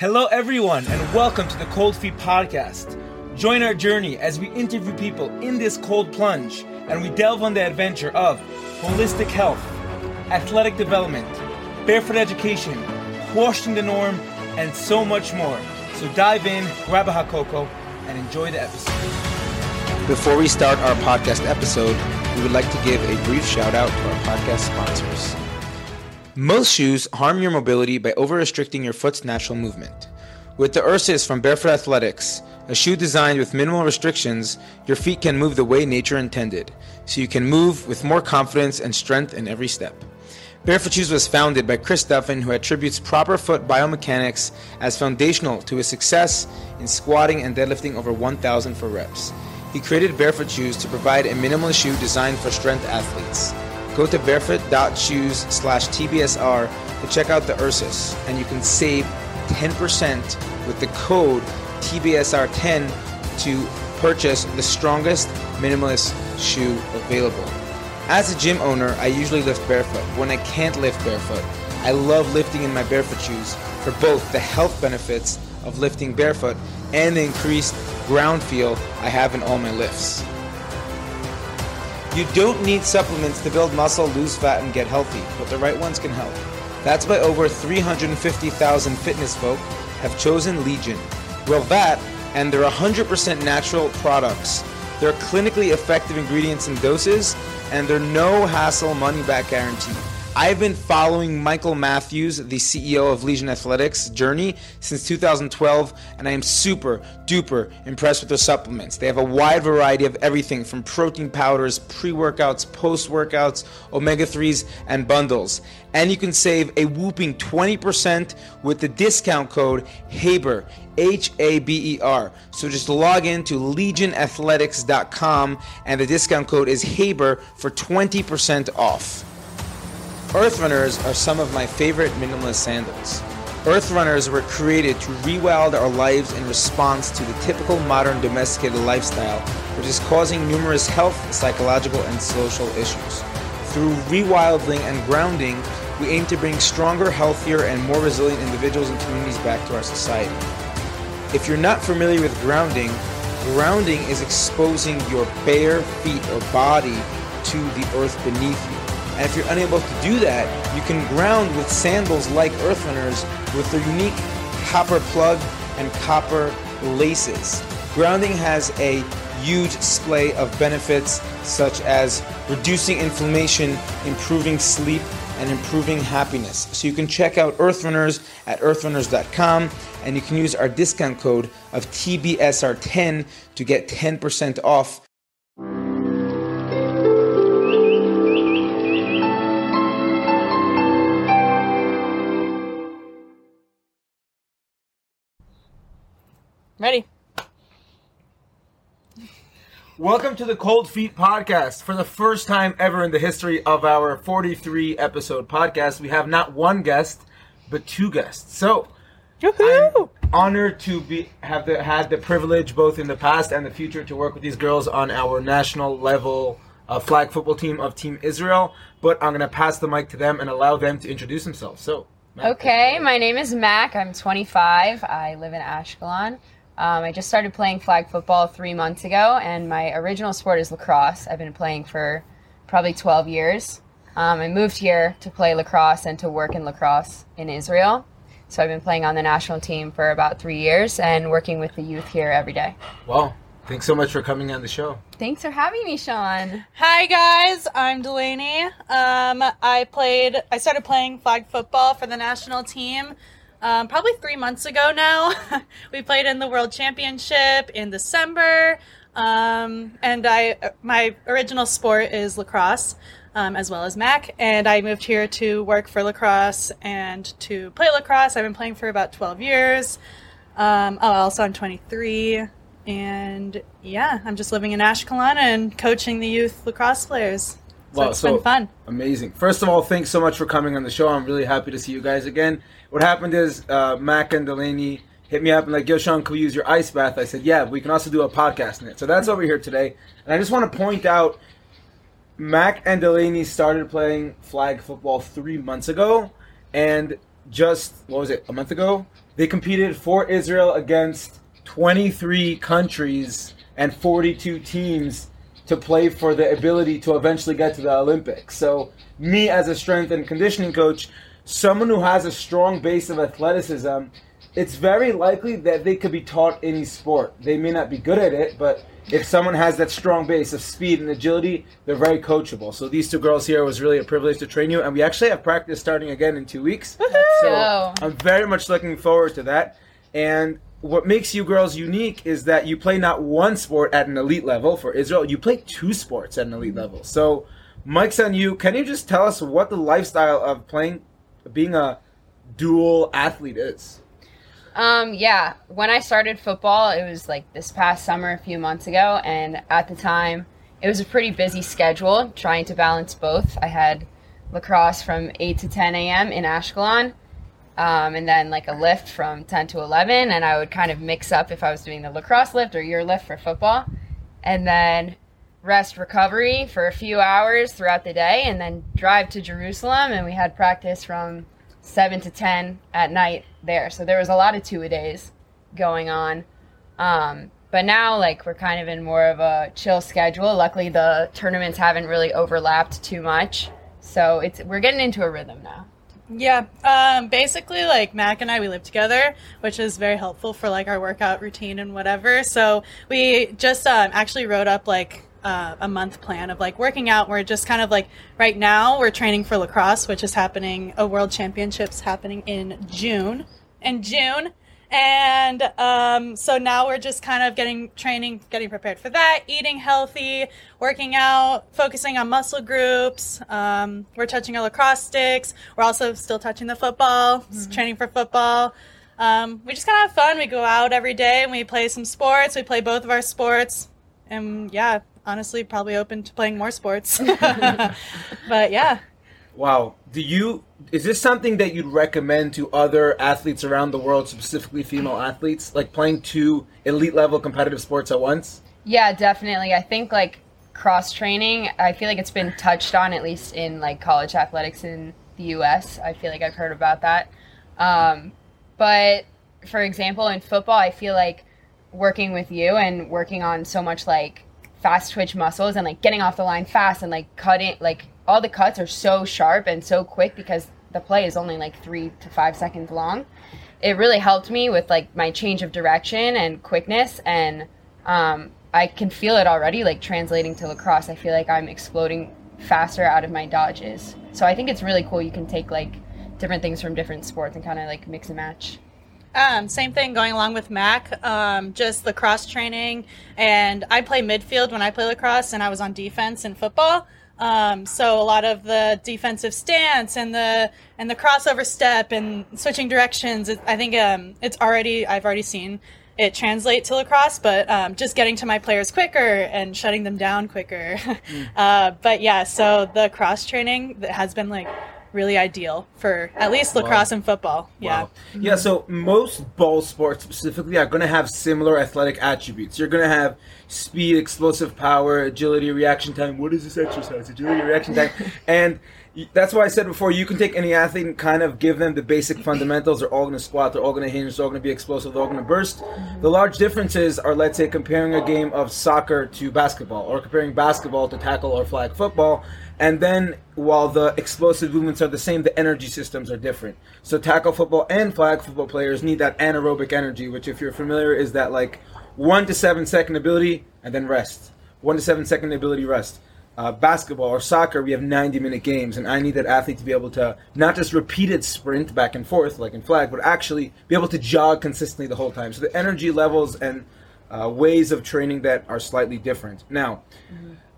Hello everyone and welcome to the Cold Feet Podcast. Join our journey as we interview people in this cold plunge and we delve on the adventure of holistic health, athletic development, barefoot education, quashing the norm, and so much more. So dive in, grab a hot cocoa, and enjoy the episode. Before we start our podcast episode, we would like to give a brief shout out to our podcast sponsors. Most shoes harm your mobility by over-restricting your foot's natural movement. With the Ursus from Barefoot Athletics, a shoe designed with minimal restrictions, your feet can move the way nature intended, so you can move with more confidence and strength in every step. Barefoot Shoes was founded by Chris Duffin, who attributes proper foot biomechanics as foundational to his success in squatting and deadlifting over 1,000 for reps. He created Barefoot Shoes to provide a minimal shoe designed for strength athletes. Go to barefoot.shoes/TBSR to check out the Ursus, and you can save 10% with the code TBSR10 to purchase the strongest minimalist shoe available. As a gym owner, I usually lift barefoot. When I can't lift barefoot, I love lifting in my barefoot shoes for both the health benefits of lifting barefoot and the increased ground feel I have in all my lifts. You don't need supplements to build muscle, lose fat, and get healthy, but the right ones can help. That's why over 350,000 fitness folk have chosen Legion. Well, that and their 100% natural products. They're clinically effective ingredients and doses, and they're no-hassle money-back guarantee. I've been following Michael Matthews, the CEO of Legion Athletics, journey since 2012, and I am super duper impressed with their supplements. They have a wide variety of everything from protein powders, pre-workouts, post-workouts, omega-3s, and bundles. And you can save a whooping 20% with the discount code Haber, H-A-B-E-R. So just log in to legionathletics.com, and the discount code is Haber for 20% off. Earthrunners are some of my favorite minimalist sandals. Earthrunners were created to rewild our lives in response to the typical modern domesticated lifestyle, which is causing numerous health, psychological, and social issues. Through rewilding and grounding, we aim to bring stronger, healthier, and more resilient individuals and communities back to our society. If you're not familiar with grounding, grounding is exposing your bare feet or body to the earth beneath you. And if you're unable to do that, you can ground with sandals like Earthrunners with their unique copper plug and copper laces. Grounding has a huge display of benefits such as reducing inflammation, improving sleep, and improving happiness. So you can check out Earthrunners at earthrunners.com, and you can use our discount code of TBSR10 to get 10% off. Ready. Welcome to the Cold Feet Podcast. For the first time ever in the history of our 43-episode podcast, we have not one guest, but two guests. So, I'm honored to have had the privilege, both in the past and the future, to work with these girls on our national level flag football team of Team Israel. But I'm going to pass the mic to them and allow them to introduce themselves. So, Mac, okay, my name is Mac. I'm 25. I live in Ashkelon. I just started playing flag football 3 months ago, and my original sport is lacrosse. I've been playing for probably 12 years. I moved here to play lacrosse and to work in lacrosse in Israel. So I've been playing on the national team for about 3 years and working with the youth here every day. Wow. Thanks so much for coming on the show. Thanks for having me, Sean. Hi, guys. I'm Delaney. I started playing flag football for the national team probably 3 months ago now. We played in the World Championship in December, and my original sport is lacrosse, as well as Mac, and I moved here to work for lacrosse and to play lacrosse. I've been playing for about 12 years. Also, I'm 23. And yeah, I'm just living in Ashkelon and coaching the youth lacrosse players. So wow, it's been fun. Amazing. First of all, thanks so much for coming on the show. I'm really happy to see you guys again. What happened is Mac and Delaney hit me up and like, yo, Sean, can we use your ice bath? I said, yeah, we can also do a podcast in it. So that's why we're here today. And I just want to point out, Mac and Delaney started playing flag football 3 months ago. And just, what was it, a month ago? They competed for Israel against 23 countries and 42 teams to play for the ability to eventually get to the Olympics. So me as a strength and conditioning coach, someone who has a strong base of athleticism, it's very likely that they could be taught any sport. They may not be good at it, but if someone has that strong base of speed and agility, they're very coachable. So these two girls here, it was really a privilege to train you. And we actually have practice starting again in 2 weeks. Woo-hoo! So I'm very much looking forward to that. And what makes you girls unique is that you play not one sport at an elite level for Israel. You play two sports at an elite level. So Mike's on you. Can you just tell us what the lifestyle of playing, being a dual athlete is? Yeah. When I started football, it was like this past summer, a few months ago. And at the time, it was a pretty busy schedule trying to balance both. I had lacrosse from 8 to 10 a.m. in Ashkelon. And then like a lift from 10 to 11, and I would kind of mix up if I was doing the lacrosse lift or your lift for football, and then rest recovery for a few hours throughout the day, and then drive to Jerusalem, and we had practice from 7 to 10 at night there. So there was a lot of two-a-days going on. But now like we're kind of in more of a chill schedule. Luckily the tournaments haven't really overlapped too much, so we're getting into a rhythm now. Yeah, basically, like, Mac and I, we live together, which is very helpful for, like, our workout routine and whatever. So we just actually wrote up, like, a month plan of, like, working out. We're just kind of, like, right now we're training for lacrosse, which is happening, a world championships happening in June. And so now we're just kind of getting prepared for that, eating healthy, working out, focusing on muscle groups. We're touching our lacrosse sticks. We're also still touching the football, mm-hmm. training for football. We just kind of have fun. We go out every day and we play some sports. We play both of our sports. And yeah, honestly, probably open to playing more sports. But yeah. Wow. Is this something that you'd recommend to other athletes around the world, specifically female athletes, like playing two elite level competitive sports at once? Yeah, definitely. I think like cross training, I feel like it's been touched on at least in like college athletics in the US. I feel like I've heard about that. But for example, in football, I feel like working with you and working on so much like fast twitch muscles and like getting off the line fast and like cutting, like all the cuts are so sharp and so quick because the play is only like 3 to 5 seconds long. It really helped me with like my change of direction and quickness, and I can feel it already like translating to lacrosse. I feel like I'm exploding faster out of my dodges. So I think it's really cool. You can take like different things from different sports and kind of like mix and match. Same thing going along with Mac, just lacrosse training. And I play midfield when I play lacrosse, and I was on defense in football. So a lot of the defensive stance and the crossover step and switching directions, I think I've already seen it translate to lacrosse, but just getting to my players quicker and shutting them down quicker. But yeah, so the cross training that has been like really ideal for at least lacrosse and football. Yeah. Wow. Yeah, so most ball sports specifically are going to have similar athletic attributes. You're going to have speed, explosive power, agility, reaction time. What is this exercise? Agility, reaction time. And that's why I said before, you can take any athlete and kind of give them the basic fundamentals. They're all going to squat, they're all going to hinge, they're all going to be explosive, they're all going to burst. The large differences are, let's say, comparing a game of soccer to basketball, or comparing basketball to tackle or flag football. And then while the explosive movements are the same, the energy systems are different. So tackle football and flag football players need that anaerobic energy, which if you're familiar is that like 1 to 7 second ability and then rest. 1 to 7 second ability, rest. Basketball or soccer, we have 90-minute games, and I need that athlete to be able to not just repeated sprint back and forth like in flag, but actually be able to jog consistently the whole time. So the energy levels and ways of training that are slightly different. Now,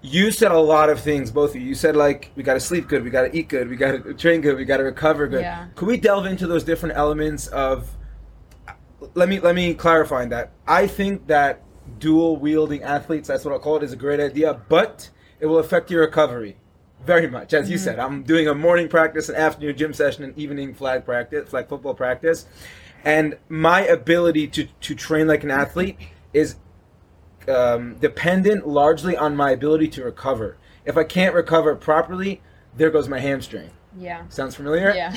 you said a lot of things, both of you. You said, like, we got to sleep good, we got to eat good, we got to train good, we got to recover good. Yeah. Could we delve into those different elements of – let me clarify that. I think that dual-wielding athletes, that's what I'll call it, is a great idea, but – it will affect your recovery very much. As you said, I'm doing a morning practice, an afternoon gym session, an evening flag football practice. And my ability to train like an athlete is dependent largely on my ability to recover. If I can't recover properly, there goes my hamstring. Yeah. Sounds familiar? Yeah.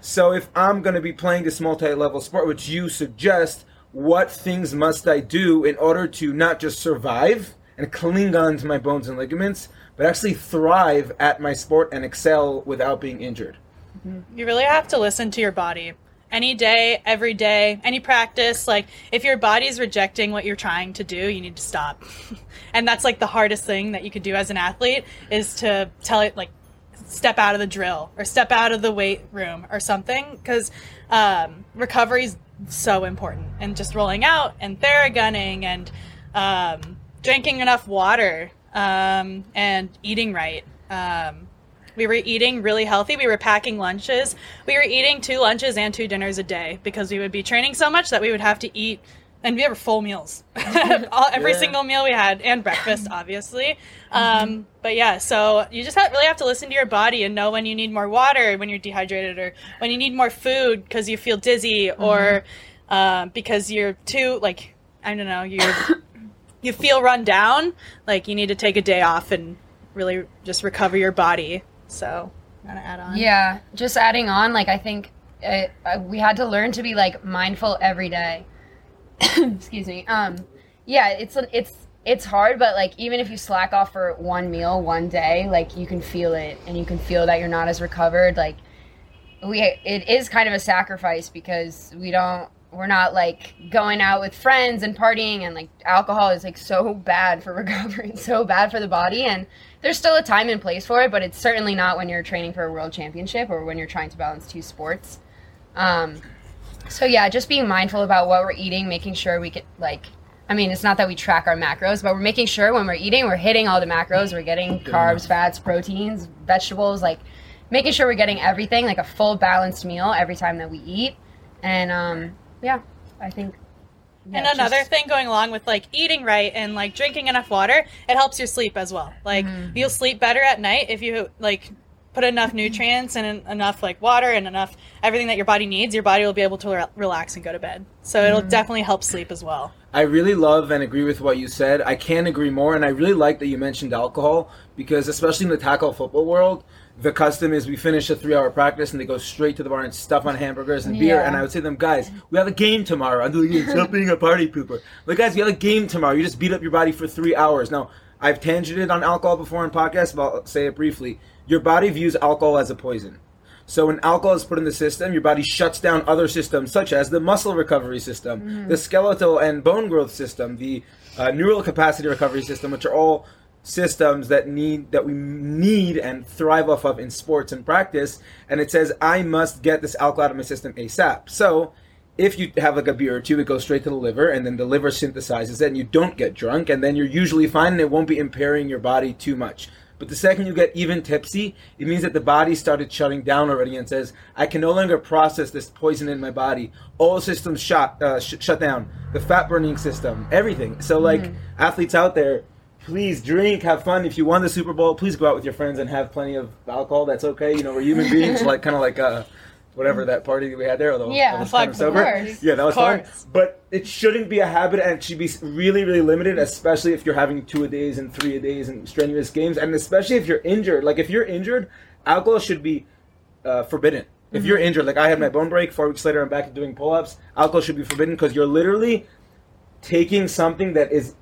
So if I'm going to be playing this multi-level sport, which you suggest, what things must I do in order to not just survive and cling on to my bones and ligaments, but actually thrive at my sport and excel without being injured? You really have to listen to your body. Any day, every day, any practice, like if your body's rejecting what you're trying to do, you need to stop. And that's like the hardest thing that you could do as an athlete is to tell it, like, step out of the drill or step out of the weight room or something, because recovery is so important, and just rolling out and theragunning and drinking enough water and eating right. We were eating really healthy. We were packing lunches. We were eating 2 lunches and 2 dinners a day because we would be training so much that we would have to eat, and we were full meals. Every single meal we had, and breakfast, obviously. But yeah, so you just really have to listen to your body and know when you need more water, when you're dehydrated, or when you need more food because you feel dizzy, or because you're too, like, I don't know, you feel run down. Like, you need to take a day off and really just recover your body. So, gotta add on. Yeah, just adding on, like, I think we had to learn to be, like, mindful every day. Excuse me. Yeah, it's hard, but, like, even if you slack off for 1 meal, 1 day, like, you can feel it, and you can feel that you're not as recovered. Like, it is kind of a sacrifice because we're not, like, going out with friends and partying, and, like, alcohol is, like, so bad for recovery and so bad for the body, and there's still a time and place for it, but it's certainly not when you're training for a world championship or when you're trying to balance 2 sports. So, yeah, just being mindful about what we're eating, making sure we get, like, I mean, it's not that we track our macros, but we're making sure when we're eating, we're hitting all the macros, we're getting carbs, fats, proteins, vegetables, like, making sure we're getting everything, like, a full balanced meal every time that we eat, and, yeah, I think. Yeah, and another thing going along with, like, eating right and, like, drinking enough water, it helps your sleep as well. Like, you'll sleep better at night if you, like, put enough nutrients and enough, like, water and enough everything that your body needs. Your body will be able to relax and go to bed. So it'll definitely help sleep as well. I really love and agree with what you said. I can't agree more. And I really like that you mentioned alcohol because, especially in the tackle football world, the custom is we finish a 3-hour practice and they go straight to the bar and stuff on hamburgers and beer. And I would say to them, guys, we have a game tomorrow. I'm doing stop being a party pooper. Like, guys, we have a game tomorrow. You just beat up your body for 3 hours. Now, I've tangented on alcohol before in podcasts, but I'll say it briefly. Your body views alcohol as a poison. So when alcohol is put in the system, your body shuts down other systems such as the muscle recovery system, the skeletal and bone growth system, the neural capacity recovery system, which are all systems that we need and thrive off of in sports and practice. And it says, I must get this alcohol out of my system ASAP. So if you have like a beer or two, it goes straight to the liver, and then the liver synthesizes it, and you don't get drunk, and then you're usually fine, and it won't be impairing your body too much. But the second you get even tipsy, it means that the body started shutting down already and says, I can no longer process this poison in my body. All systems shut down. The fat burning system, everything. So like athletes out there, please drink, have fun. If you won the Super Bowl, please go out with your friends and have plenty of alcohol. That's okay. You know, we're human beings, like kind of like whatever that party that we had there. Although that was kind of sober. Yeah, that was fun. But it shouldn't be a habit, and it should be really, really limited, especially if you're having 2 a days and 3 a days and strenuous games, and especially if you're injured. Like if you're injured, alcohol should be forbidden. If you're injured, like I had my bone break, 4 weeks later I'm back to doing pull-ups. Alcohol should be forbidden because you're literally taking something that is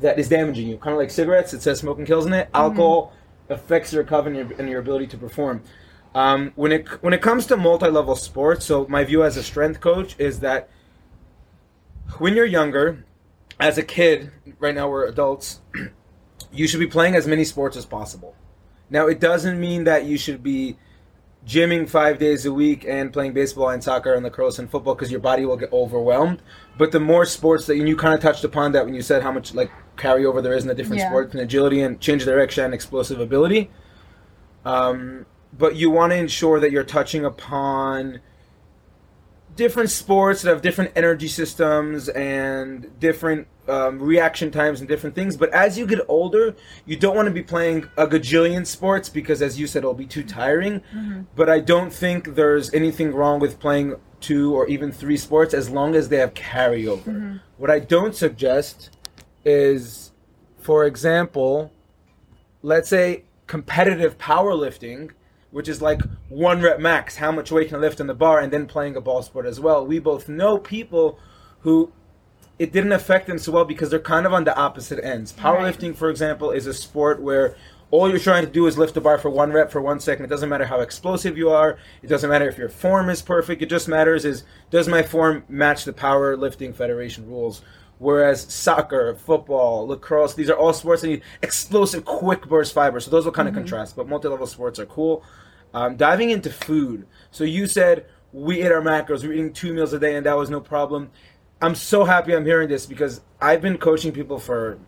damaging you, kind of like cigarettes. It says smoking kills in it. Alcohol affects your recovery and your ability to perform. When it comes to multi-level sports, so my view as a strength coach is that when you're younger, as a kid, right now we're adults, you should be playing as many sports as possible. Now, it doesn't mean that you should be gymming 5 days a week and playing baseball and soccer and lacrosse and football because your body will get overwhelmed. But the more sports that you kind of touched upon that when you said how much like carryover there is in the different sports and agility and change of direction and explosive ability. But you want to ensure that you're touching upon different sports that have different energy systems and different reaction times and different things. But as you get older, you don't want to be playing a gajillion sports because, as you said, it'll be too tiring. But I don't think there's anything wrong with playing 2 or even 3 sports as long as they have carryover. What I don't suggest is, for example, let's say competitive powerlifting, which is like one rep max, how much weight can I lift on the bar, and then playing a ball sport as well. We both know people who it didn't affect them so well because they're kind of on the opposite ends. Powerlifting, for example, is a sport where all you're trying to do is lift the bar for one rep for 1 second. It doesn't matter how explosive you are. It doesn't matter if your form is perfect. It just matters is, does my form match the powerlifting federation rules? Whereas soccer, football, lacrosse, these are all sports that need explosive, quick burst fibers. So those will kind of contrast, but multi-level sports are cool. Diving into food. So you said we ate our macros. We're eating 2 meals a day, and that was no problem. I'm so happy I'm hearing this because I've been coaching people for,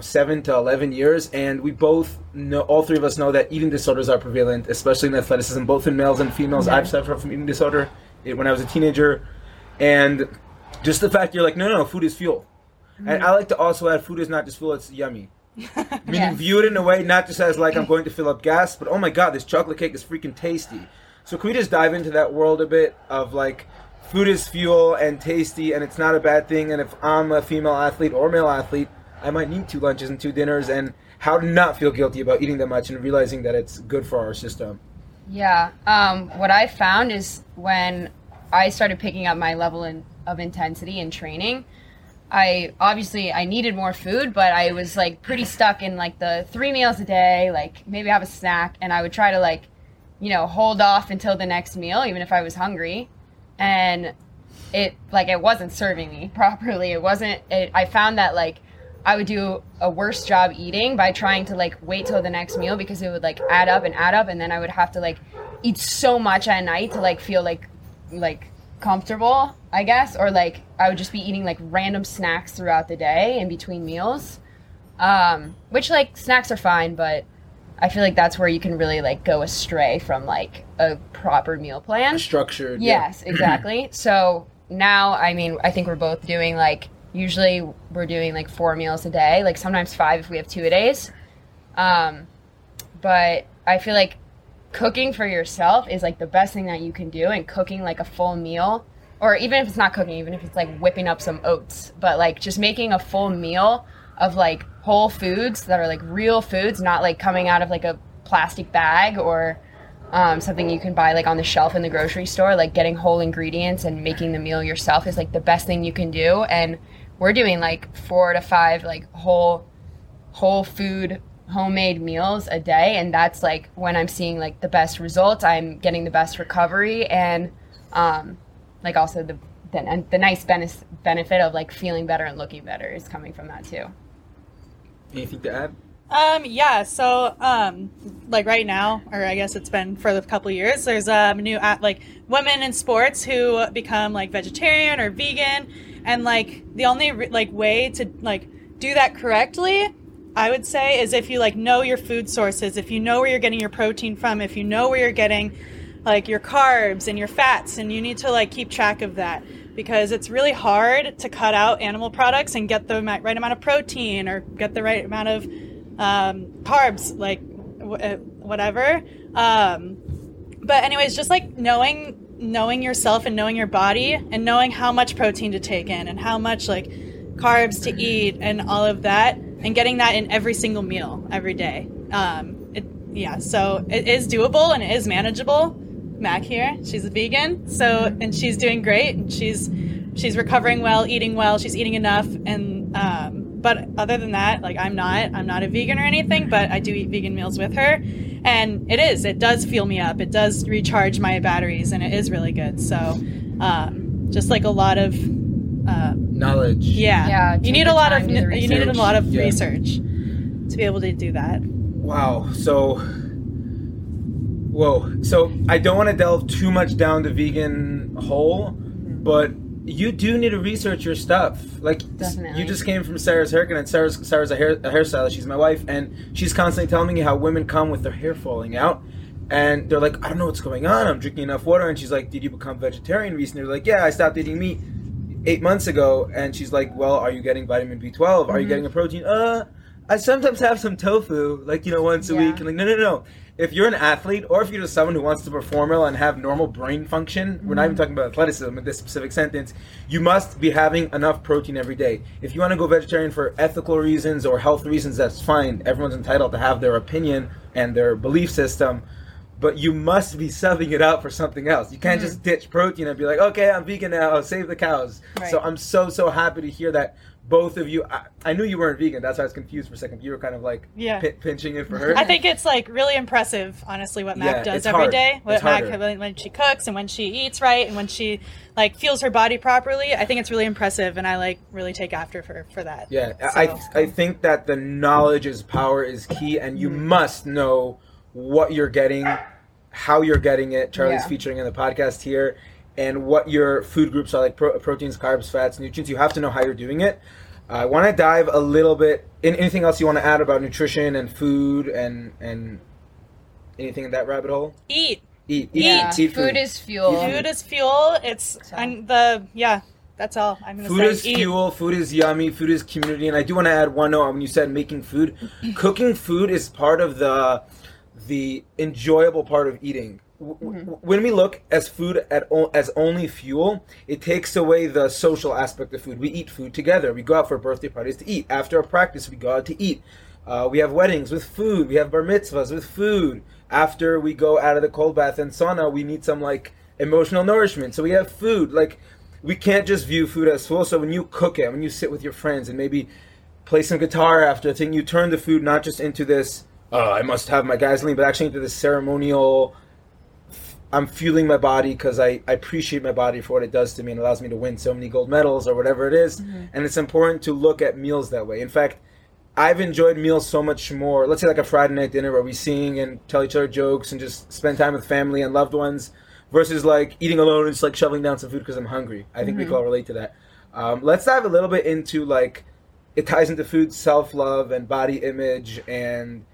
7 to 11 years, and we both know, all three of us know that eating disorders are prevalent, especially in athleticism, both in males and females. I've suffered from eating disorder when I was a teenager, and just the fact you're like, no, food is fuel. And I like to also add, food is not just fuel, it's yummy. Meaning view it in a way, not just as like I'm going to fill up gas, but oh my God, this chocolate cake is freaking tasty. So can we just dive into that world a bit of like, food is fuel and tasty, and it's not a bad thing, and if I'm a female athlete or male athlete, I might need 2 lunches and 2 dinners, and how to not feel guilty about eating that much and realizing that it's good for our system. Yeah. What I found is when I started picking up my level of intensity in training, I needed more food, but I was like pretty stuck in like the 3 meals a day, like maybe have a snack, and I would try to like, hold off until the next meal, even if I was hungry. And it wasn't serving me properly. I found that like, I would do a worse job eating by trying to like wait till the next meal because it would like add up, and then I would have to like eat so much at night to like feel like comfortable, I guess, or like I would just be eating like random snacks throughout the day in between meals, which like snacks are fine, but I feel like that's where you can really like go astray from like a proper meal plan. Structured. Yes, yeah. Exactly. So now, I think we're both doing like, usually we're doing like 4 meals a day, like sometimes 5 if we have 2 a days. But I feel like cooking for yourself is like the best thing that you can do, and cooking like a full meal, or even if it's not cooking, even if it's like whipping up some oats, but like just making a full meal of like whole foods that are like real foods, not like coming out of like a plastic bag or something you can buy like on the shelf in the grocery store, like getting whole ingredients and making the meal yourself is like the best thing you can do. And we're doing like 4 to 5 like whole food homemade meals a day, and that's like when I'm seeing like the best results, I'm getting the best recovery, and like also the nice benefit of like feeling better and looking better is coming from that too. Anything to add? Yeah. So, like right now, or I guess it's been for a couple years, there's new like women in sports who become like vegetarian or vegan, and like the only like way to like do that correctly, I would say, is if you like know your food sources, if you know where you're getting your protein from, if you know where you're getting like your carbs and your fats, and you need to like keep track of that, because it's really hard to cut out animal products and get the right amount of protein or get the right amount of carbs, like whatever. But anyways, just like knowing yourself and knowing your body and knowing how much protein to take in and how much like carbs to eat and all of that, and getting that in every single meal every day. So it is doable and it is manageable. Mac here, she's a vegan, so, and she's doing great, and she's recovering well, she's eating enough, and but other than that, like I'm not a vegan or anything, but I do eat vegan meals with her, and it does fuel me up. It does recharge my batteries, and it is really good. So, just like a lot of knowledge. Yeah. You need a lot of research to be able to do that. Wow. So I don't want to delve too much down the vegan hole, but you do need to research your stuff. Like, definitely. You just came from Sarah's haircut, and Sarah's a hairstylist. She's my wife, and she's constantly telling me how women come with their hair falling out, and they're like, I don't know what's going on. I'm drinking enough water. And she's like, did you become vegetarian recently? They're like, yeah, I stopped eating meat 8 months ago. And she's like, well, are you getting vitamin B12? Are you getting a protein? I sometimes have some tofu, like, once a week. And like, no. If you're an athlete, or if you're just someone who wants to perform well and have normal brain function, we're not even talking about athleticism in this specific sentence, you must be having enough protein every day. If you want to go vegetarian for ethical reasons or health reasons, that's fine. Everyone's entitled to have their opinion and their belief system. but you must be subbing it out for something else. You can't just ditch protein and be like, okay, I'm vegan now, I'll save the cows. Right. So I'm so happy to hear that both of you, I knew you weren't vegan, that's why I was confused for a second. You were kind of like pinching it for her. I think it's like really impressive, honestly, what Mac does every day. What Mac, when she cooks and when she eats right and when she like feels her body properly, I think it's really impressive, and I like really take after her for that. Yeah, so. I think that the knowledge is power is key, and you must know what you're getting, how you're getting it. Charlie's featuring in the podcast here, and what your food groups are like, proteins, carbs, fats, nutrients. You have to know how you're doing it. I want to dive a little bit in anything else you want to add about nutrition and food and anything in that rabbit hole. Eat food is fuel. Food is fuel. It's that's all I'm gonna say. Food is fuel. Food is yummy. Food is community. And I do want to add one note when you said making food. Cooking food is part of the enjoyable part of eating. When we look as food as only fuel, it takes away the social aspect of food. We eat food together. We go out for birthday parties to eat. After a practice, we go out to eat. We have weddings with food. We have bar mitzvahs with food. After we go out of the cold bath and sauna, we need some like emotional nourishment. So we have food. Like, we can't just view food as fuel. So when you cook it, when you sit with your friends and maybe play some guitar after a thing, you turn the food not just into this, I must have my gasoline, but actually into this ceremonial, I'm fueling my body because I appreciate my body for what it does to me and allows me to win so many gold medals or whatever it is. And it's important to look at meals that way. In fact, I've enjoyed meals so much more. Let's say like a Friday night dinner where we sing and tell each other jokes and just spend time with family and loved ones, versus like eating alone and just like shoveling down some food because I'm hungry. I think we can all relate to that. Let's dive a little bit into like, it ties into food, self-love and body image, and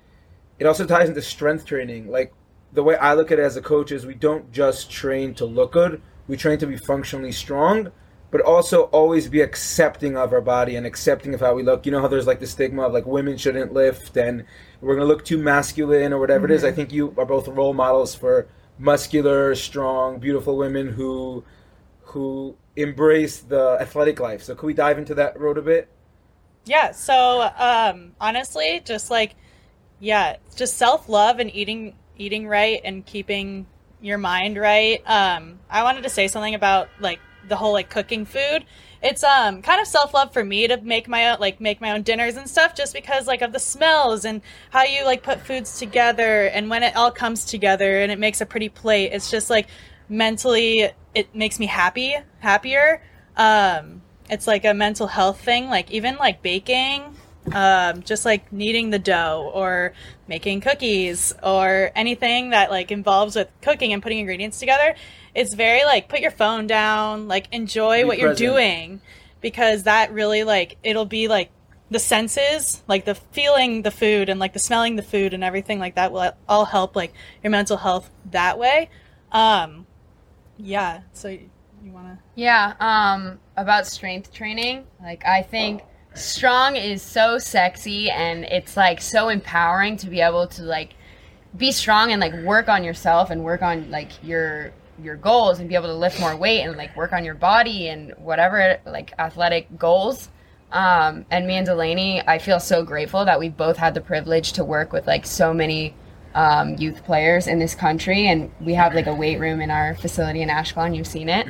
it also ties into strength training. Like, the way I look at it as a coach is we don't just train to look good, we train to be functionally strong, but also always be accepting of our body and accepting of how we look. You know how there's like the stigma of like women shouldn't lift and we're gonna look too masculine or whatever it is. I think you are both role models for muscular, strong, beautiful women who embrace the athletic life. So could we dive into that road a bit? Yeah, so honestly, just like, just self-love and eating right and keeping your mind right. I wanted to say something about like the whole like cooking food. It's kind of self-love for me to make my own dinners and stuff, just because like of the smells and how you like put foods together and when it all comes together and it makes a pretty plate. It's just like mentally it makes me happier. It's like a mental health thing, like even like baking, just like kneading the dough or making cookies or anything that like involves with cooking and putting ingredients together. It's very like, put your phone down, like enjoy what you're doing, because that really like, it'll be like the senses, like the feeling the food and like the smelling the food and everything like that will all help like your mental health that way. So you want to? About strength training, like I think strong is so sexy, and it's like so empowering to be able to like be strong and like work on yourself and work on like your goals and be able to lift more weight and like work on your body and whatever like athletic goals. And me and Delaney, I feel so grateful that we both had the privilege to work with like so many youth players in this country, and we have like a weight room in our facility in Ashkelon. You've seen it.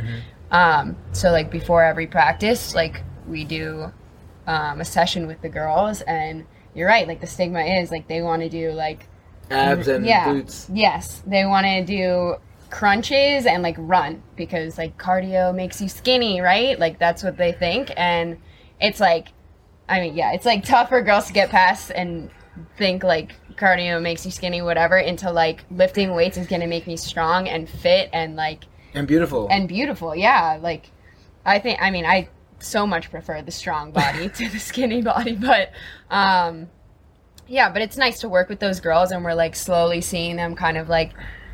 So like before every practice, like we do a session with the girls, and you're right, like the stigma is like they want to do like abs and glutes. Yes, they want to do crunches and like run because like cardio makes you skinny, right? Like that's what they think, and it's like, I mean, yeah, it's like tough for girls to get past and think like cardio makes you skinny, whatever, into like lifting weights is going to make me strong and fit and like and beautiful. Yeah, like I think, I mean, I so much prefer the strong body to the skinny body, but but it's nice to work with those girls, and we're like slowly seeing them kind of like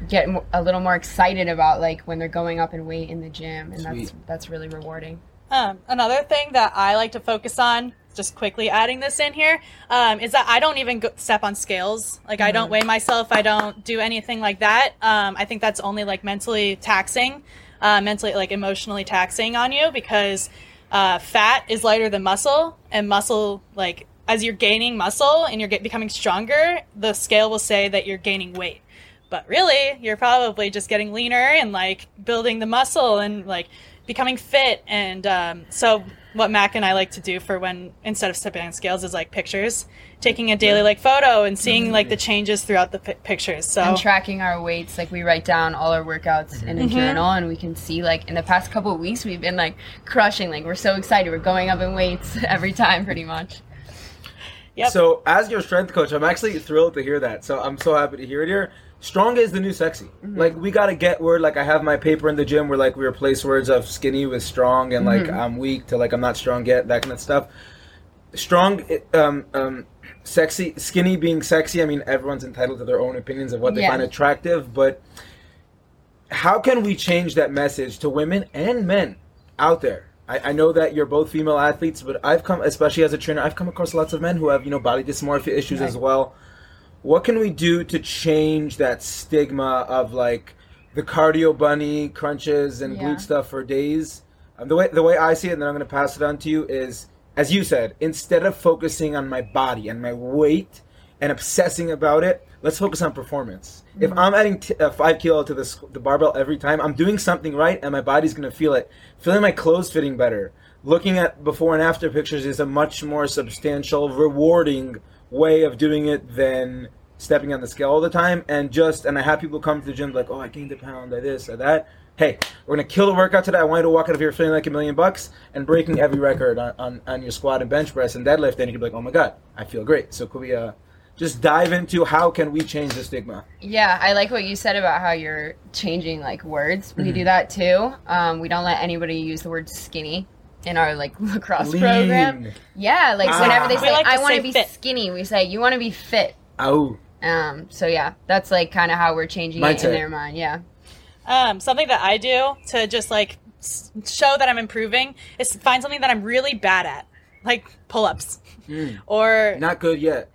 get a little more excited about like when they're going up in weight in the gym, and that's really rewarding. Another thing that I like to focus on, just quickly adding this in here, is that I don't even step on scales. Like I don't weigh myself, I don't do anything like that. I think that's only like mentally taxing, mentally like emotionally taxing on you, because fat is lighter than muscle, and muscle, like as you're gaining muscle and you're becoming stronger, the scale will say that you're gaining weight. But really, you're probably just getting leaner and, like, building the muscle and, like, becoming fit. And so what Mac and I like to do for when, instead of stepping on scales, is, like, pictures. Taking a daily, like, photo and seeing, like, the changes throughout the pictures. So. And tracking our weights. Like, we write down all our workouts in a journal, and we can see, like, in the past couple of weeks, we've been, like, crushing. Like, we're so excited. We're going up in weights every time, pretty much. Yep. So, as your strength coach, I'm actually thrilled to hear that. So, I'm so happy to hear it here. Strong is the new sexy. Mm-hmm. Like, we got to get where, like, I have my paper in the gym where, like, we replace words of skinny with strong and, like, I'm weak to, like, I'm not strong yet, that kind of stuff. Strong, sexy, skinny being sexy, I mean, everyone's entitled to their own opinions of what they find attractive, but how can we change that message to women and men out there? I know that you're both female athletes, but I've come, especially as a trainer, I've come across lots of men who have, you know, body dysmorphia issues as well. What can we do to change that stigma of, like, the cardio bunny crunches and glute stuff for days? The way I see it, and then I'm going to pass it on to you, is, as you said, instead of focusing on my body and my weight and obsessing about it, let's focus on performance. Mm-hmm. If I'm adding 5 kilo to the barbell every time, I'm doing something right, and my body's going to feel it. Feeling my clothes fitting better. Looking at before and after pictures is a much more substantial, rewarding way of doing it than stepping on the scale all the time. And I have people come to the gym like, oh, I gained a pound, I this, I that. Hey, we're going to kill the workout today. I want you to walk out of here feeling like $1 million and breaking every record on your squat and bench press and deadlift. And you can be like, oh my God, I feel great. So could we just dive into how can we change the stigma? Yeah, I like what you said about how you're changing, like, words. We do that too. We don't let anybody use the word skinny in our, like, lacrosse program. Yeah, like, whenever they say, like, I want to be fit. Skinny, we say, you want to be fit. Oh. So, yeah, that's, like, kind of how we're changing it in their mind, yeah. Something that I do to just, like, show that I'm improving is find something that I'm really bad at, like pull-ups. Or... Not good yet.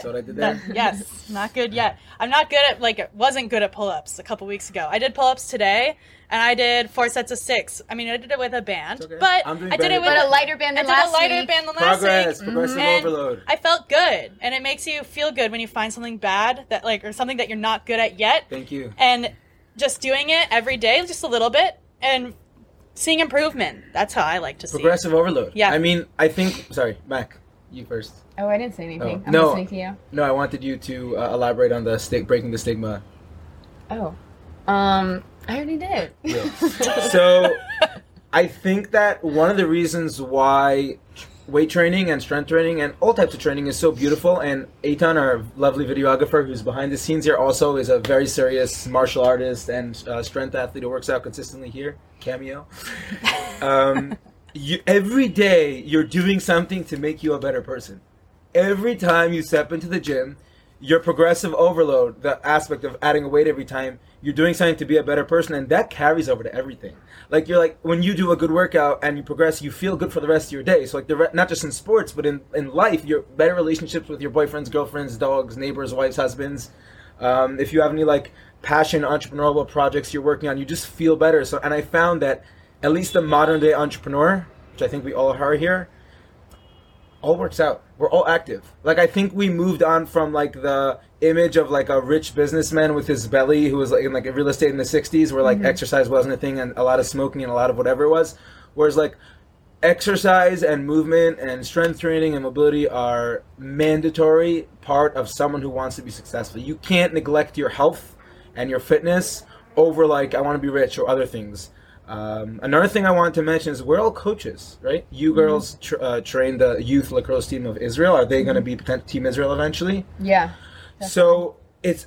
So I did that. Yes, not good yet. I'm not good at, like, wasn't good at pull-ups a couple weeks ago. I did pull-ups today, and I did 4 sets of 6. I mean, I did it with a band, but I did it with a lighter band than last week. Progressive overload. I felt good, and it makes you feel good when you find something bad that, like, or something that you're not good at yet. Thank you. And just doing it every day, just a little bit, and seeing improvement. That's how I like to see it. Progressive overload. Yeah. I mean, I think... Sorry, Mac, you first. Oh, I didn't say anything. Oh. I'm listening to you. No, I wanted you to elaborate on the breaking the stigma. Oh. I already did. Yeah. So, I think that one of the reasons why weight training and strength training and all types of training is so beautiful, and Eitan, our lovely videographer who's behind the scenes here, also is a very serious martial artist and strength athlete who works out consistently here. Cameo. Every day you're doing something to make you a better person. Every time you step into the gym, your progressive overload, the aspect of adding a weight every time, you're doing something to be a better person, and that carries over to everything. Like, you're like, when you do a good workout and you progress, you feel good for the rest of your day. So, like, not just in sports, but in life, your better relationships with your boyfriends, girlfriends, dogs, neighbors, wives, husbands. If you have any, like, passion, entrepreneurial projects you're working on, you just feel better. So, and I found that at least the modern day entrepreneur, which I think we all are here, all works out. We're all active. Like, I think we moved on from, like, the image of, like, a rich businessman with his belly who was, like, in, like, real estate in the 60s where, like, exercise wasn't a thing and a lot of smoking and a lot of whatever it was. Whereas, like, exercise and movement and strength training and mobility are mandatory part of someone who wants to be successful. You can't neglect your health and your fitness over, like, I want to be rich or other things. Another thing I want to mention is we're all coaches, right? You girls train the youth lacrosse team of Israel. Are they going to be Team Israel eventually? Yeah. Definitely. So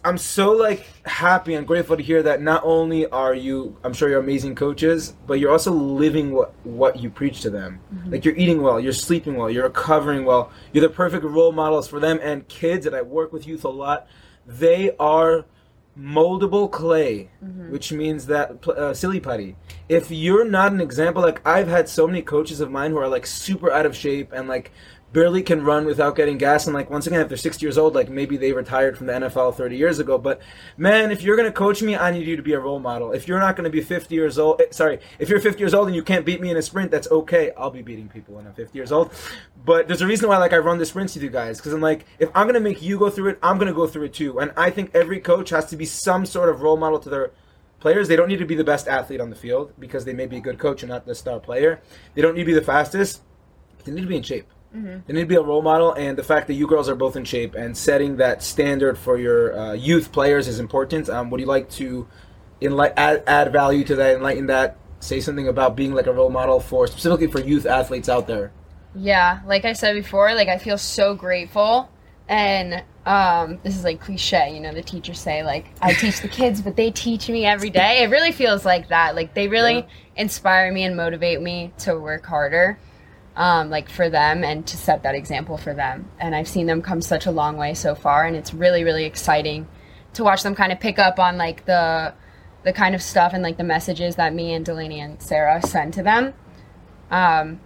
I'm so, like, happy and grateful to hear that not only are you, I'm sure you're amazing coaches, but you're also living what you preach to them. Mm-hmm. Like, you're eating well, you're sleeping well, you're recovering well. You're the perfect role models for them. And kids, that I work with youth a lot, they are moldable clay, which means that silly putty. If you're not an example, like, I've had so many coaches of mine who are, like, super out of shape and, like, barely can run without getting gas. And, like, once again, if they're 60 years old, like, maybe they retired from the NFL 30 years ago. But, man, if you're going to coach me, I need you to be a role model. If you're not going to be 50 years old, sorry, if you're 50 years old and you can't beat me in a sprint, that's okay. I'll be beating people when I'm 50 years old. But there's a reason why, like, I run the sprints with you guys, because I'm like, if I'm going to make you go through it, I'm going to go through it too. And I think every coach has to be some sort of role model to their players. They don't need to be the best athlete on the field, because they may be a good coach and not the star player. They don't need to be the fastest. They need to be in shape. Mm-hmm. They need to be a role model, and the fact that you girls are both in shape and setting that standard for your youth players is important. Would you like to add value to that, enlighten that, say something about being like a role model for specifically for youth athletes out there? Yeah, like I said before, like I feel so grateful, and this is like cliche, you know, the teachers say like I teach the kids, but they teach me every day. It really feels like that. Like they really inspire me and motivate me to work harder. Like for them and to set that example for them. And I've seen them come such a long way so far, and it's really, really exciting to watch them kind of pick up on like the kind of stuff and like the messages that me and Delaney and Sarah send to them.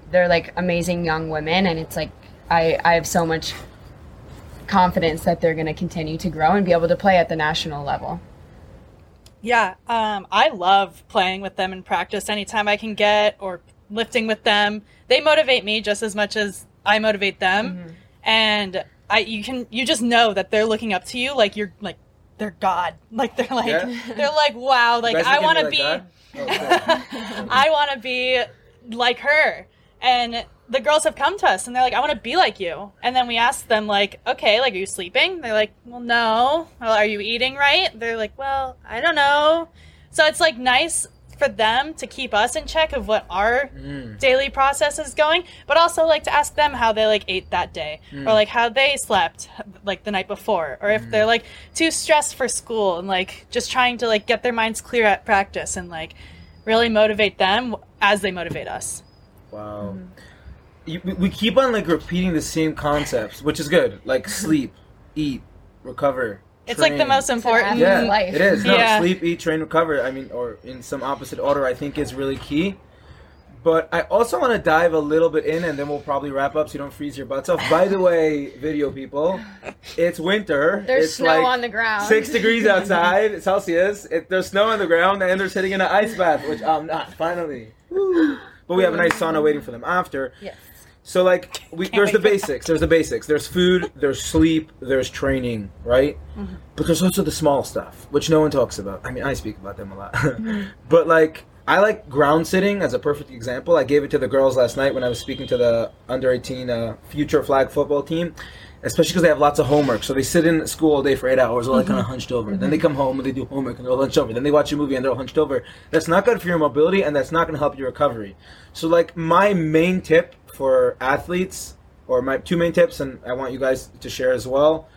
They're like amazing young women, and it's like I have so much confidence that they're going to continue to grow and be able to play at the national level. Yeah, I love playing with them in practice anytime I can get, or lifting with them. They motivate me just as much as I motivate them. Mm-hmm. And you just know that they're looking up to you. Like you're like, they're God. Like they're like, they're like, wow. Like I want to be, I want to be like her. And the girls have come to us and they're like, I want to be like you. And then we ask them like, okay, like, are you sleeping? They're like, well, no. Well, are you eating right? They're like, well, I don't know. So it's like nice for them to keep us in check of what our daily process is going, but also like to ask them how they like ate that day, or like how they slept like the night before, or if they're like too stressed for school, and like just trying to like get their minds clear at practice and like really motivate them as they motivate us. Wow. We keep on like repeating the same concepts, which is good. Like sleep, eat, recover. It's train. Like the most important in life. It is. No, sleep, eat, train, recover. I mean, or in some opposite order, I think is really key. But I also want to dive a little bit in, and then we'll probably wrap up so you don't freeze your butts off. By the way, video people, it's winter. There's snow like on the ground. 6 degrees outside, Celsius. There's snow on the ground, and they're sitting in an ice bath, which I'm not, finally. Woo. But we have a nice sauna waiting for them after. Yes. So, like, there's the basics. There's the basics. There's food, there's sleep, there's training, right? Mm-hmm. But there's also the small stuff, which no one talks about. I mean, I speak about them a lot. Mm-hmm. But, like, I like ground sitting as a perfect example. I gave it to the girls last night when I was speaking to the under-18 future flag football team, especially because they have lots of homework. So they sit in school all day for 8 hours, all like kind of hunched over. Mm-hmm. Then they come home and they do homework and they're all hunched over. Then they watch a movie and they're all hunched over. That's not good for your mobility, and that's not going to help your recovery. So, like, my main tip for athletes, or my two main tips, and I want you guys to share as well.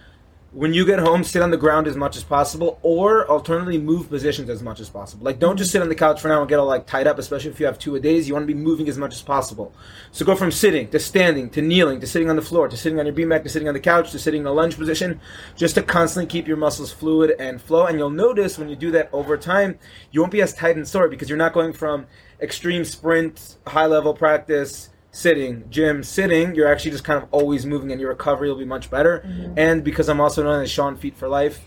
When you get home, sit on the ground as much as possible, or alternatively move positions as much as possible. Like, don't just sit on the couch for now and get all like tied up, especially if you have 2 a days. You want to be moving as much as possible. So go from sitting to standing to kneeling to sitting on the floor to sitting on your BMAC to sitting on the couch to sitting in a lunge position, just to constantly keep your muscles fluid and flow. And you'll notice when you do that over time, you won't be as tight and sore, because you're not going from extreme sprint, high level practice, sitting, you're actually just kind of always moving, and your recovery will be much better. Mm-hmm. And because I'm also known as Sean Feet for Life,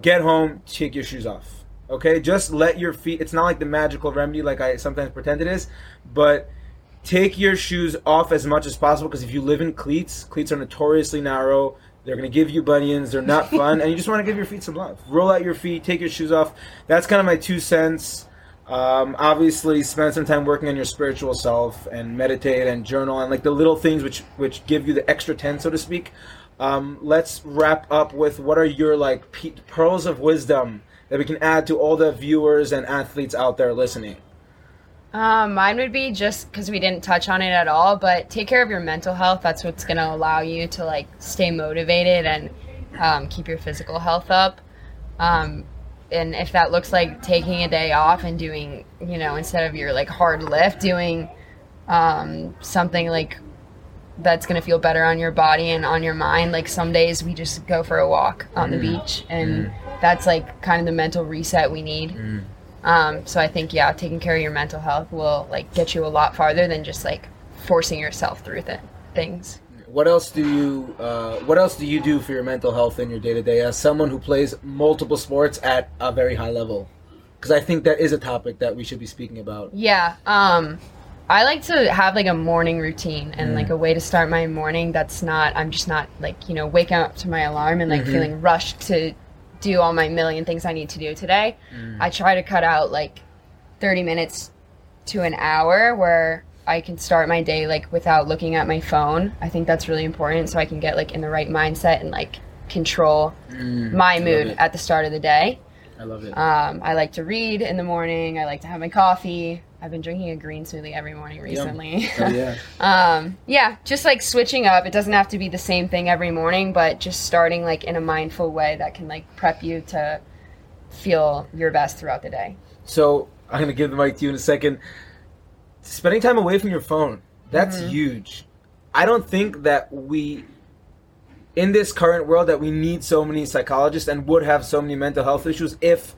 get home, take your shoes off. Okay? Just let your feet, it's not like the magical remedy like I sometimes pretend it is, but take your shoes off as much as possible, because if you live in cleats are notoriously narrow. They're going to give you bunions. They're not fun. And you just want to give your feet some love. Roll out your feet, take your shoes off. That's kind of my 2 cents. Obviously spend some time working on your spiritual self and meditate and journal and like the little things which give you the extra 10, so to speak. Let's wrap up with what are your like pearls of wisdom that we can add to all the viewers and athletes out there listening? Mine would be, just because we didn't touch on it at all, but take care of your mental health. That's what's going to allow you to like stay motivated and keep your physical health up. And if that looks like taking a day off and doing, you know, instead of your like hard lift, doing something like that's going to feel better on your body and on your mind. Like some days we just go for a walk on the beach, and that's like kind of the mental reset we need. So I think, taking care of your mental health will like get you a lot farther than just like forcing yourself through things. What else do you do for your mental health in your day-to-day as someone who plays multiple sports at a very high level? Because I think that is a topic that we should be speaking about. Yeah. I like to have like a morning routine and like a way to start my morning that's not, I'm just not like, you know, waking up to my alarm and like feeling rushed to do all my million things I need to do today. I try to cut out like 30 minutes to an hour where I can start my day like without looking at my phone. I think that's really important so I can get like in the right mindset and like control my mood at the start of the day. I love it. I like to read in the morning. I like to have my coffee. I've been drinking a green smoothie every morning recently. Oh, yeah. Yeah, just like switching up. It doesn't have to be the same thing every morning, but just starting like in a mindful way that can like prep you to feel your best throughout the day. So I'm going to give the mic to you in a second. Spending time away from your phone, that's huge. I don't think that we, in this current world, that we need so many psychologists and would have so many mental health issues if,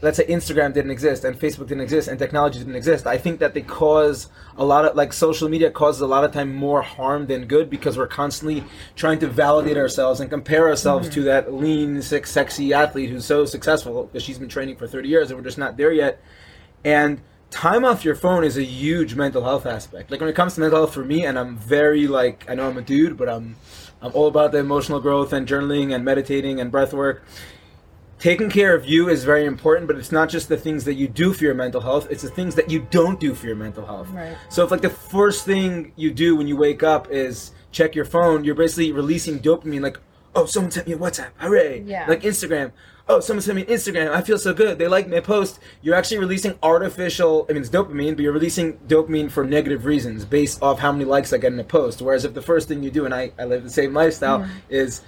let's say, Instagram didn't exist and Facebook didn't exist and technology didn't exist. I think that they cause a lot of, like, social media causes a lot of time more harm than good because we're constantly trying to validate ourselves and compare ourselves to that lean, sick, sexy athlete who's so successful because she's been training for 30 years and we're just not there yet. And time off your phone is a huge mental health aspect. Like, when it comes to mental health for me, and I'm very, like, I know I'm a dude, but I'm all about the emotional growth and journaling and meditating and breath work. Taking care of you is very important, but it's not just the things that you do for your mental health. It's the things that you don't do for your mental health. Right. So if like the first thing you do when you wake up is check your phone, you're basically releasing dopamine. Like, oh, someone sent me a WhatsApp. Hooray. Yeah. Like Instagram. Oh, someone sent me an Instagram. I feel so good. They like my post. You're actually releasing artificial, I mean, it's dopamine, but you're releasing dopamine for negative reasons based off how many likes I get in a post. Whereas if the first thing you do, and I live the same lifestyle, is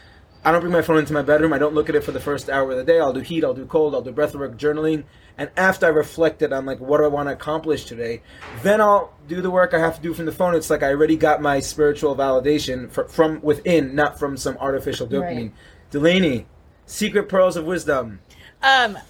I don't bring my phone into my bedroom. I don't look at it for the first hour of the day. I'll do heat. I'll do cold. I'll do breathwork, journaling. And after I reflected on like what do I want to accomplish today, then I'll do the work I have to do from the phone. It's like I already got my spiritual validation from within, not from some artificial dopamine. Right. Delaney, secret pearls of wisdom.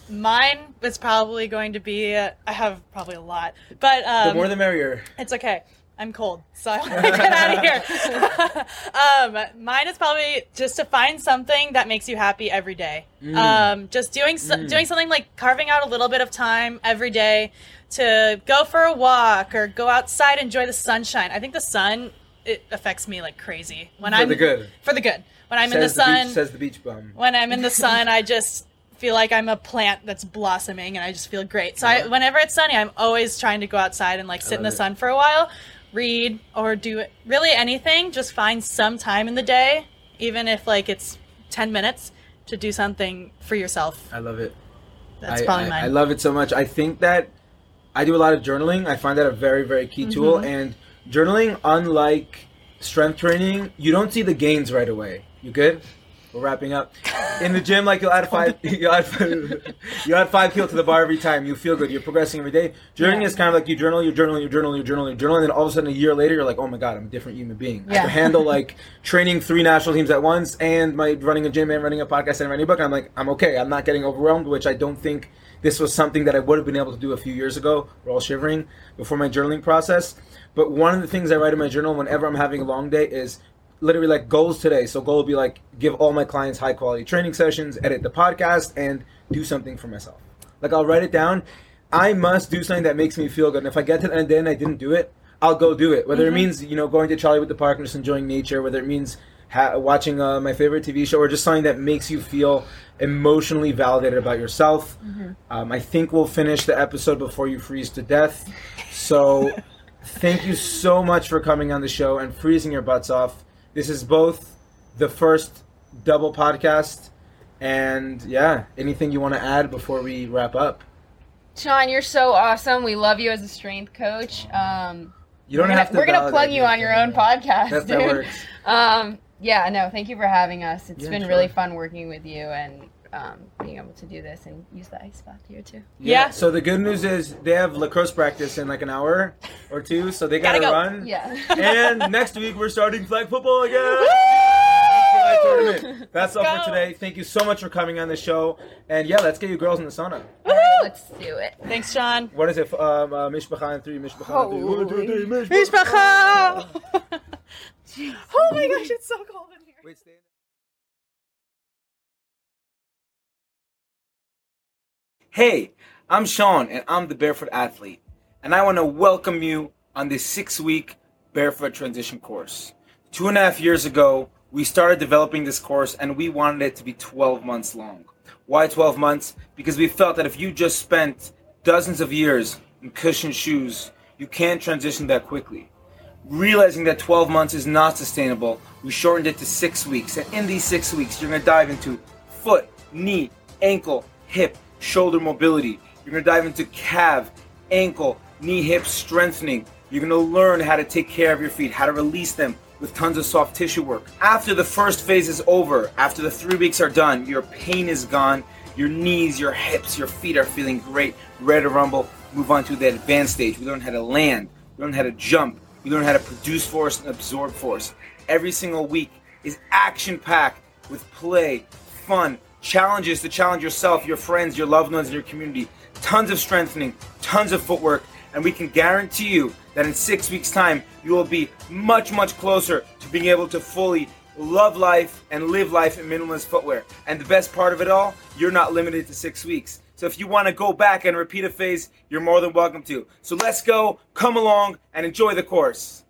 Mine was probably going to be, I have probably a lot, but the more the merrier. It's okay. I'm cold, so I want to get out of here. Mine is probably just to find something that makes you happy every day. Just doing something like carving out a little bit of time every day to go for a walk or go outside, enjoy the sunshine. I think the sun, it affects me like crazy. When I'm in the sun. Says the beach bum. When I'm in the sun, I just feel like I'm a plant that's blossoming and I just feel great. So whenever it's sunny, I'm always trying to go outside and like sit in the sun for a while, read or do really anything. Just find some time in the day, even if like it's 10 minutes, to do something for yourself. I love it. That's probably mine. I love it so much. I think that I do a lot of journaling. I find that a very, very key tool. And journaling, unlike strength training, you don't see the gains right away. You good? We're wrapping up. In the gym, like you'll add 5 kilos to the bar every time. You feel good. You're progressing every day. Journaling is kind of like you journal, and then all of a sudden a year later you're like, oh my God, I'm a different human being. I can handle like training 3 national teams at once and my running a gym and running a podcast and writing a book. I'm like, I'm okay. I'm not getting overwhelmed, which I don't think this was something that I would have been able to do a few years ago. We're all shivering before my journaling process. But one of the things I write in my journal whenever I'm having a long day is literally like goals today. So goal would be like give all my clients high quality training sessions, edit the podcast, and do something for myself. Like I'll write it down. I must do something that makes me feel good. And if I get to the end and I didn't do it, I'll go do it. Whether it means, you know, going to Charlie with the Park and just enjoying nature, whether it means watching my favorite TV show, or just something that makes you feel emotionally validated about yourself. I think we'll finish the episode before you freeze to death. So thank you so much for coming on the show and freezing your butts off. This is both the first double podcast, and yeah, anything you want to add before we wrap up? Sean, you're so awesome. We love you as a strength coach. You don't have to. We're gonna plug you on your own podcast. That works. Yeah, no, thank you for having us. It's been really fun working with you and being able to do this and use the ice bath here too. Yeah. So the good news is they have lacrosse practice in like an hour or two, so they gotta go. Run. Yeah. And next week we're starting flag football again. Woo! That's all for today. Thank you so much for coming on the show. And yeah, let's get you girls in the sauna. Woo! Let's do it. Thanks, Sean. What is it? Mishpacha and 3. Mishpacha and 3. 1, 2, 3. Mishpacha. Oh my gosh. Hey, I'm Sean, and I'm the Barefoot Athlete, and I want to welcome you on this 6-week Barefoot Transition course. 2.5 years ago, we started developing this course, and we wanted it to be 12 months long. Why 12 months? Because we felt that if you just spent dozens of years in cushioned shoes, you can't transition that quickly. Realizing that 12 months is not sustainable, we shortened it to 6 weeks, and in these 6 weeks, you're going to dive into foot, knee, ankle, hip, shoulder mobility. You're going to dive into calf, ankle, knee, hip strengthening. You're going to learn how to take care of your feet, how to release them with tons of soft tissue work. After the first phase is over, after the 3 weeks are done, your pain is gone, your knees, your hips, your feet are feeling great, ready to rumble. Move on to the advanced stage. We learn how to land, we learn how to jump, we learn how to produce force and absorb force. Every single week is action-packed with play, fun, challenges to challenge yourself, your friends, your loved ones, and your community. Tons of strengthening, tons of footwork, and we can guarantee you that in 6 weeks' time, you will be much, much closer to being able to fully love life and live life in minimalist footwear. And the best part of it all, you're not limited to 6 weeks. So if you want to go back and repeat a phase, you're more than welcome to. So let's go, come along, and enjoy the course.